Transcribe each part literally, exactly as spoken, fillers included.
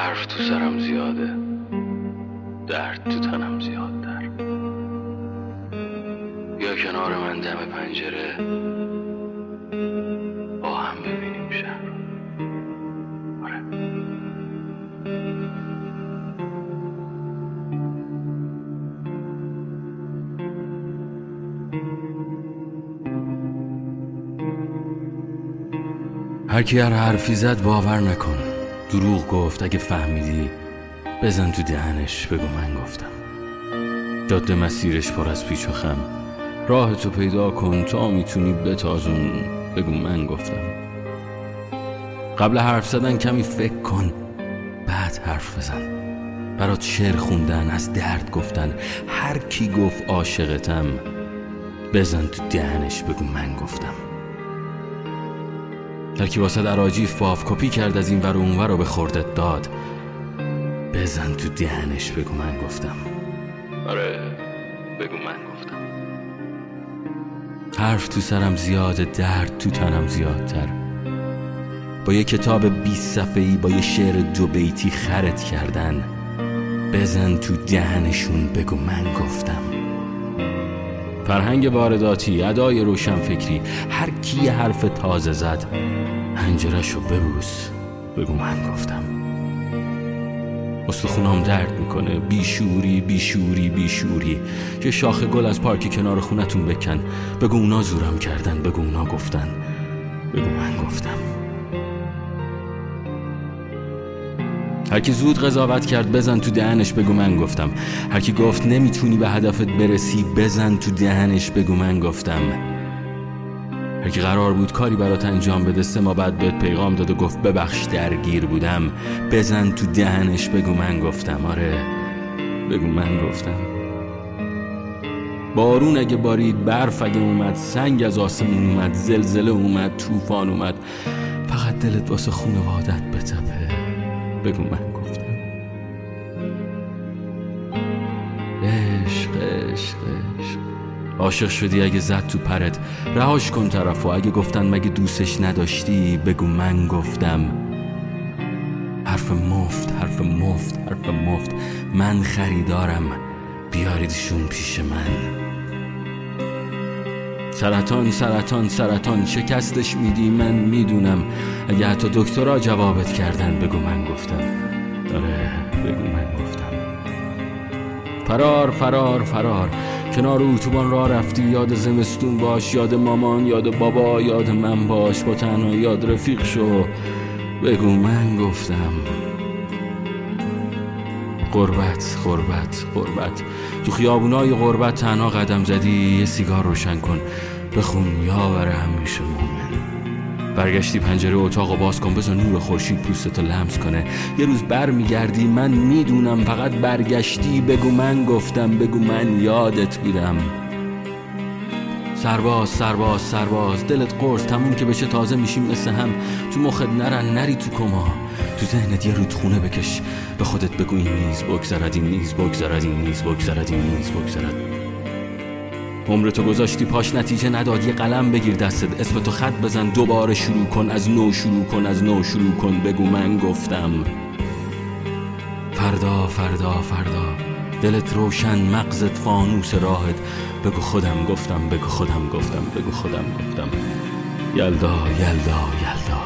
حرف تو سرم زیاده، درد تو تنم زیادتر. یا کنار من دم پنجره با هم ببینیم شهر. آره. هر کی هر حرفی زد باور نکن، دروغ گفت. اگه فهمیدی بزن تو دهنش، بگو من گفتم. جاده مسیرش پر از پیچ و خم، راه تو پیدا کن تا میتونی بتازون. بگو من گفتم. قبل حرف زدن کمی فکر کن، بعد حرف بزن. برات شعر خوندن، از درد گفتن، هر کی گفت عاشقتم بزن تو دهنش، بگو من گفتم. ترکی واسه دراجی فاف کپی کرد، از این ور و اون ور رو به خوردت داد، بزن تو دهنش، بگو من گفتم. آره، بگو من گفتم. حرف تو سرم زیاده، درد تو تنم زیادتر. با یه کتاب بیست صفحه‌ای، با یه شعر دو بیتی خرت کردن، بزن تو دهنشون، بگو من گفتم. فرهنگ وارداتی، ادای روشن فکری، هر کی حرف تازه زد هنجرشو ببوس، بگو من گفتم. استخونام درد میکنه، بیشوری بیشوری بیشوری. یه شاخه گل از پارکی کنار خونتون بکن، بگو اونا زورم کردن، بگو اونا گفتن، بگو من گفتم. هر کی زود قضاوت کرد بزن تو دهنش، بگو من گفتم. هر کی گفت نمیتونی به هدفت برسی، بزن تو دهنش، بگو من گفتم. هر کی قرار بود کاری برات انجام بده، سه ماه بعد بهت پیغام داد و گفت ببخش درگیر بودم، بزن تو دهنش، بگو من گفتم. آره، بگو من گفتم. بارون اگه بارید، برف اگه اومد، سنگ از آسمون اومد، زلزله اومد، طوفان اومد، فقط دلت واسه خونوادت بتپه، بگو من گفتم. عشق عشق عشق عاشق شدی اگه زد تو پرت، رهاش کن طرفو. اگه گفتن مگه دوستش نداشتی، بگو من گفتم. حرف مفت حرف مفت حرف مفت، من خریدارم، بیاریدشون پیش من. سرطان سرطان سرطان، شکستش میدی من میدونم، اگه حتی دکترها جوابت کردن، بگو من گفتم. آره، بگو من گفتم. فرار فرار فرار، کنار اتوبان راه رفتی، یاد زمستون باش، یاد مامان، یاد بابا، یاد من باش، با تنهایی یاد رفیق شو، بگو من گفتم. غربت غربت غربت، تو خیابونای غربت تنها قدم زدی، یه سیگار روشن کن، بخون یا بره همیشه مومن. برگشتی پنجره اتاقو باز کن، بذار نور خورشید پوستتو لمس کنه. یه روز بر میگردی، من میدونم فقط برگشتی، بگو من گفتم، بگو من یادت بودم. سرباز سرباز سرباز، دلت قرص تموم که بشه تازه میشیم مثل هم. تو مخد نرن، نری تو کما، تو ذهنت یه رودخونه بکش، به خودت بگو این نیز بگذرد، این نیز بگذرد، این نیز بگذرد، این نیز بگذرد. عمرتو گذاشتی پاش، نتیجه نداد، یه قلم بگیر دستت، اسمتو خط بزن، دوباره شروع کن، از نو شروع کن، از نو شروع کن، بگو من گفتم. فردا فردا فردا، دلت روشن، مغزت فانوس راهت، بگو خودم گفتم، بگو خودم گفتم، بگو خودم گفتم. یلدا یلدا یلدا،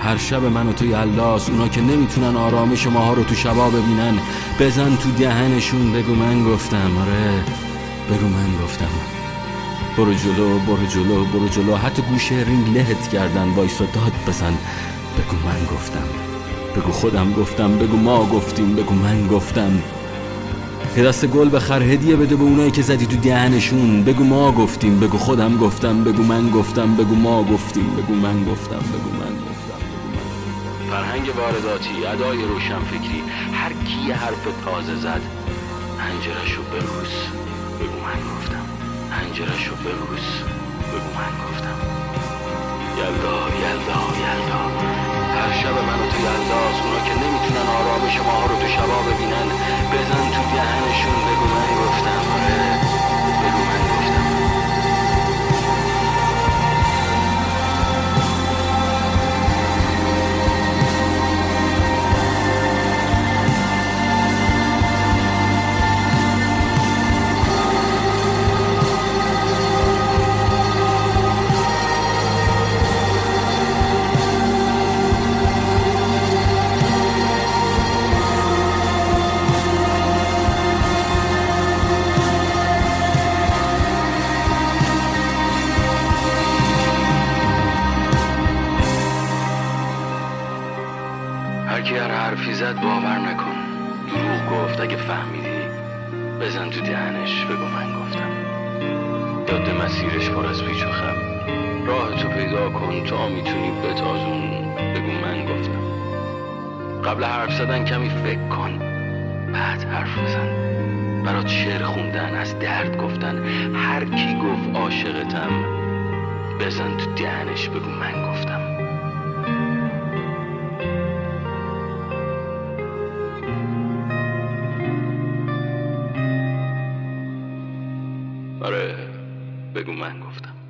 هر شب من و تو یلداست، اونا که نمیتونن آرامش ماها رو تو شبا ببینن، بزن تو دهنشون، بگو من گفتم. آره، بگو من گفتم. برو جلو برو جلو برو جلو، حتی گوشه رینگ لهت کردن، وایسا داد بزن، بگو من گفتم، بگو خودم گفتم، بگو ما گفتیم، بگو من گفتم. یه دست گل بخر هدیه بده به اونایی که زدی تو دهنشون، بگو ما گفتیم، بگو خودم گفتم، بگو من گفتم، بگو ما گفتیم، بگو من گفتم، بگو من گفتم. فرهنگ وارداتی، ادای روشن فکری، هر کی حرف تازه زد هنجرشو ببوس، بگو من گفتم. هنجرشو ببوس، بگو من گفتم. یلدا یلدا یلدا، هر شب من و تو یلداست، اونا که نمیتونن آرامش ماها رو تو شبا ببینن، بزن تو دهنشون، بگو من گفتم. آره، بگو من گفتم. هر حرفی زد باور نکن. دروغ گفت. اگه فهمیدی بزن تو دهنش بگو من گفتم. داده مسیرش پر از پیچ و خم. راه تو پیدا کن تا میتونی بتازون. بگو من گفتم. قبل حرف زدن کمی فکر کن، بعد حرف بزن. برات شعر خوندن، از درد گفتن، هر کی گفت عاشقتم بزن تو دهنش بگو من گفتم. آره بگو من گفتم.